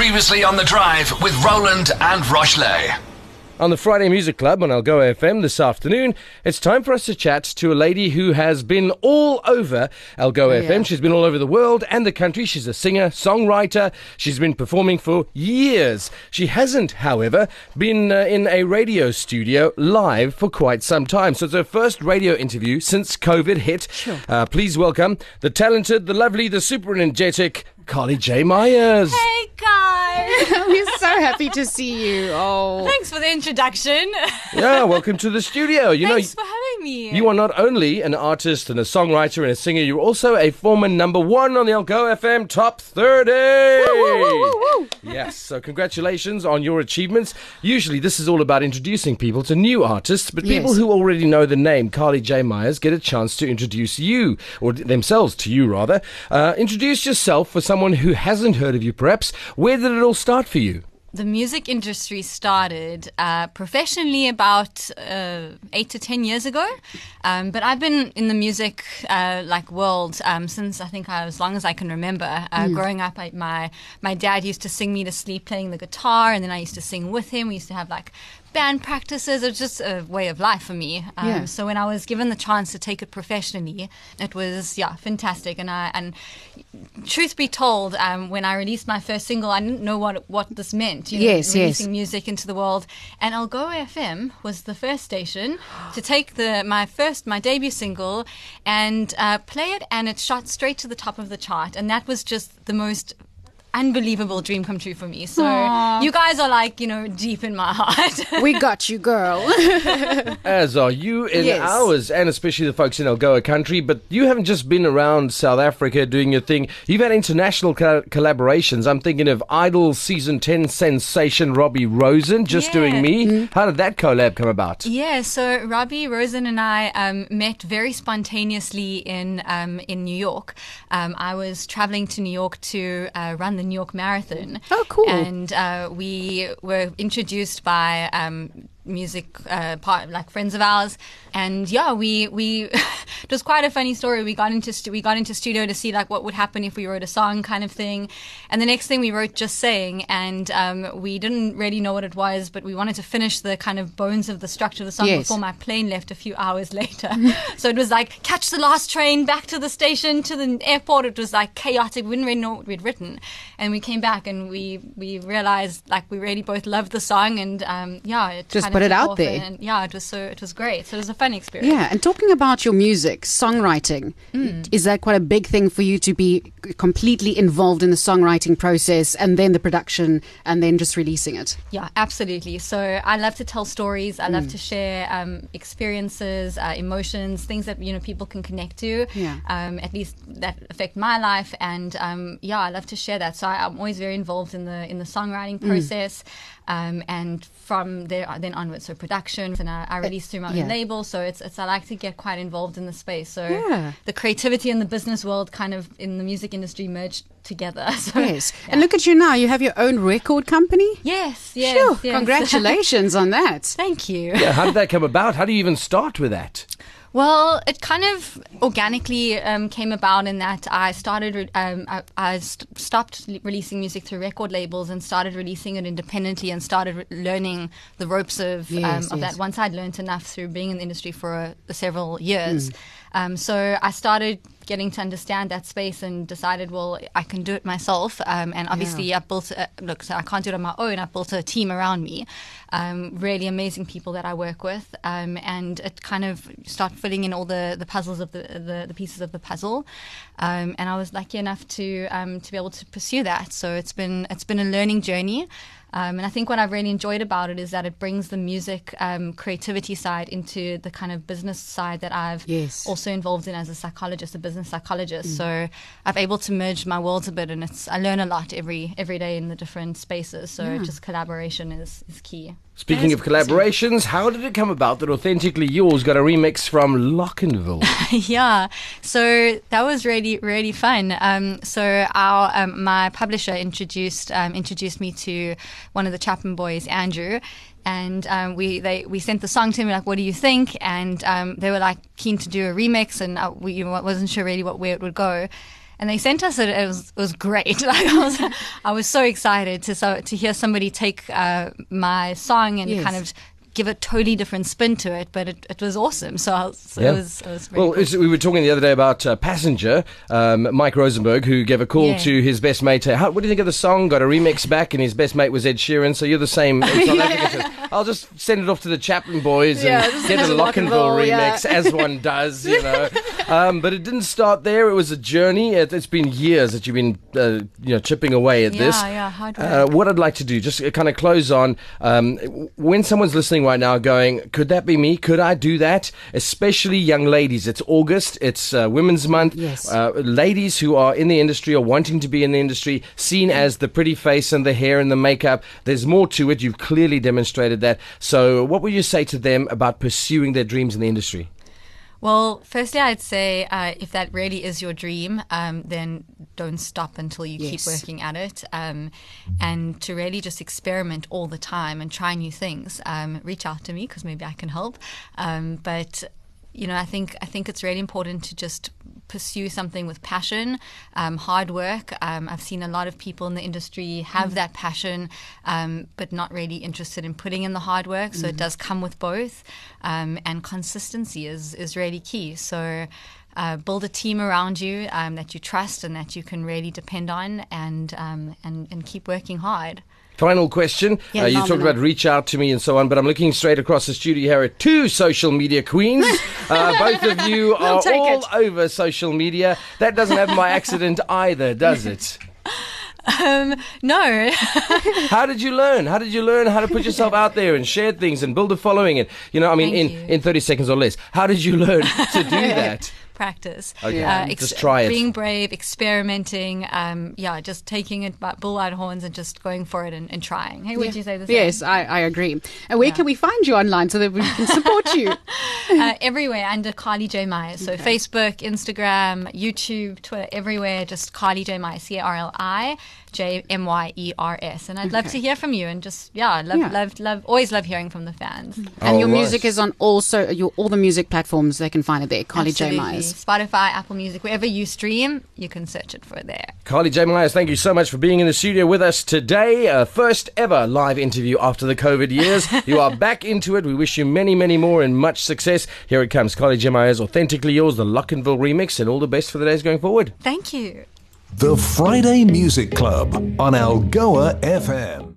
Previously on The Drive with Roland and Roch-Lè. On the Friday Music Club on Algoa FM this afternoon, it's time for us to chat to a lady who has been all over Algoa FM. She's been all over the world and the country. She's a singer, songwriter. She's been performing for years. She hasn't, however, been in a radio studio live for quite some time. So it's her first radio interview since COVID hit. Sure. Please welcome the talented, the lovely, the super energetic Carli-J Myers. Hey, guys. We're so happy to see you. Oh, thanks for the introduction. Yeah, welcome to the studio. Thanks for having me. You are not only an artist and a songwriter and a singer, you're also a former #1 on the Algoa FM Top 30. Woo, woo, woo, woo, woo. Yes, so congratulations on your achievements. Usually this is all about introducing people to new artists, but people who already know the name Carli-J Myers get a chance to introduce you, or themselves to you rather. Introduce yourself for someone who hasn't heard of you perhaps. Where did it all start for you? The music industry started professionally about 8 to 10 years ago, but I've been in the music world since I think as long as I can remember. Growing up, my dad used to sing me to sleep playing the guitar, and then I used to sing with him. We used to have band practices. It was just a way of life for me. So when I was given the chance to take it professionally, it was fantastic. And truth be told, when I released my first single, I didn't know what this meant. Releasing music into the world. And Algoa FM was the first station to take my debut single and play it, and it shot straight to the top of the chart. And that was just the most unbelievable dream come true for me. So you guys are deep in my heart. We got you, girl. As are you in ours, and especially the folks in Algoa country. But you haven't just been around South Africa doing your thing. You've had international collaborations. I'm thinking of Idol Season 10 sensation Robbie Rosen, Just Doing Me. How did that collab come about? Yeah, so Robbie Rosen and I met very spontaneously in New York. I was traveling to New York to run the New York Marathon. Oh, cool. And we were introduced by music friends of ours, and we it was quite a funny story. We got into studio to see what would happen if we wrote a song kind of thing, and the next thing we wrote Just Saying, and we didn't really know what it was, but we wanted to finish the kind of bones of the structure of the song before my plane left a few hours later. So it was catch the last train back to the station, to the airport. It was chaotic. We didn't really know what we'd written, and we came back and we realized we really both loved the song, and it just put it out there. And, it was great. So it was a fun experience. Yeah, and talking about your music, songwriting, is that quite a big thing for you to be completely involved in the songwriting process and then the production and then just releasing it? Yeah, absolutely. So I love to tell stories. I love to share experiences, emotions, things that, people can connect to, at least that affect my life. And I love to share that. So I'm always very involved in the songwriting process. And from then onwards, so production, and I release through my own label, so it's I like to get quite involved in the space. So the creativity and the business world kind of in the music industry merged together. So, and look at you now. You have your own record company. Yes. Sure. Yes. Congratulations on that. Thank you. Yeah, how did that come about? How do you even start with that? Well, it kind of organically came about in that I started, stopped releasing music through record labels and started releasing it independently, and started learning the ropes of that once I'd learned enough through being in the industry for several years. So I started getting to understand that space and decided, I can do it myself. And obviously I built, so I can't do it on my own. I built a team around me, really amazing people that I work with. And it kind of started filling in all the puzzles of the pieces of the puzzle. And I was lucky enough to be able to pursue that. So it's been a learning journey. And I think what I've really enjoyed about it is that it brings the music creativity side into the kind of business side that I've also involved in as a business psychologist. So I've able to merge my worlds a bit, and I learn a lot every day in the different spaces. So just collaboration is key. Speaking of collaborations, how did it come about that Authentically Yours got a remix from Locnville? So that was really, really fun. So our my publisher introduced me to one of the Chapman boys, Andrew, and we sent the song to him, what do you think? And they were keen to do a remix, and we wasn't sure really where it would go. and they sent us it. It was great. Like I was so excited to hear somebody take my song and kind of give a totally different spin to it, but it was awesome. It was very cool. We were talking the other day about Passenger, Mike Rosenberg, who gave a call to his best mate. What do you think of the song? Got a remix back, and his best mate was Ed Sheeran, so you're the same. I'll just send it off to the Chapman boys and get a Locnville remix, as one does, you know. But it didn't start there. It was a journey. It's been years that you've been chipping away at this. Hard work. What I'd like to do, just kind of close on, when someone's listening right now going, could that be me? Could I do that? Especially young ladies. It's August. It's Women's Month. Yes. Ladies who are in the industry or wanting to be in the industry, seen as the pretty face and the hair and the makeup. There's more to it. You've clearly demonstrated that. So what would you say to them about pursuing their dreams in the industry? Well, firstly, I'd say if that really is your dream, then don't stop until you keep working at it. And to really just experiment all the time and try new things. Reach out to me because maybe I can help. But, you know, I think it's really important to just pursue something with passion, hard work. I've seen a lot of people in the industry have that passion, but not really interested in putting in the hard work. So it does come with both, and consistency is really key. So build a team around you that you trust and that you can really depend on, and keep working hard. Final question. You talked about reach out to me and so on, but I'm looking straight across the studio here at two social media queens. Both of you are all over social media. That doesn't have my accident either, does it? No. How did you learn? How did you learn how to put yourself out there and share things and build a following? And, in 30 seconds or less, how did you learn to do that? Practice. Okay. Just try it. Being brave, experimenting, just taking it bull by the horns and just going for it and trying. Hey, would you say the same? Yes, I agree. And where can we find you online so that we can support you? Everywhere under Carli-J Myers. So Facebook, Instagram, YouTube, Twitter, everywhere, just Carli-J Myers, CarliJMyers. And I'd love to hear from you, and just always love hearing from the fans. And your music is on all the music platforms. They can find it there, Carli-J Myers. Spotify, Apple Music, wherever you stream, you can search it for there. Carli-J Myers, thank you so much for being in the studio with us today. First ever live interview after the COVID years. You are back into it. We wish you many, many more and much success. Here it comes, Carli-J Myers, Authentically Yours, the Locnville remix, and all the best for the days going forward. Thank you. The Friday Music Club on Algoa FM.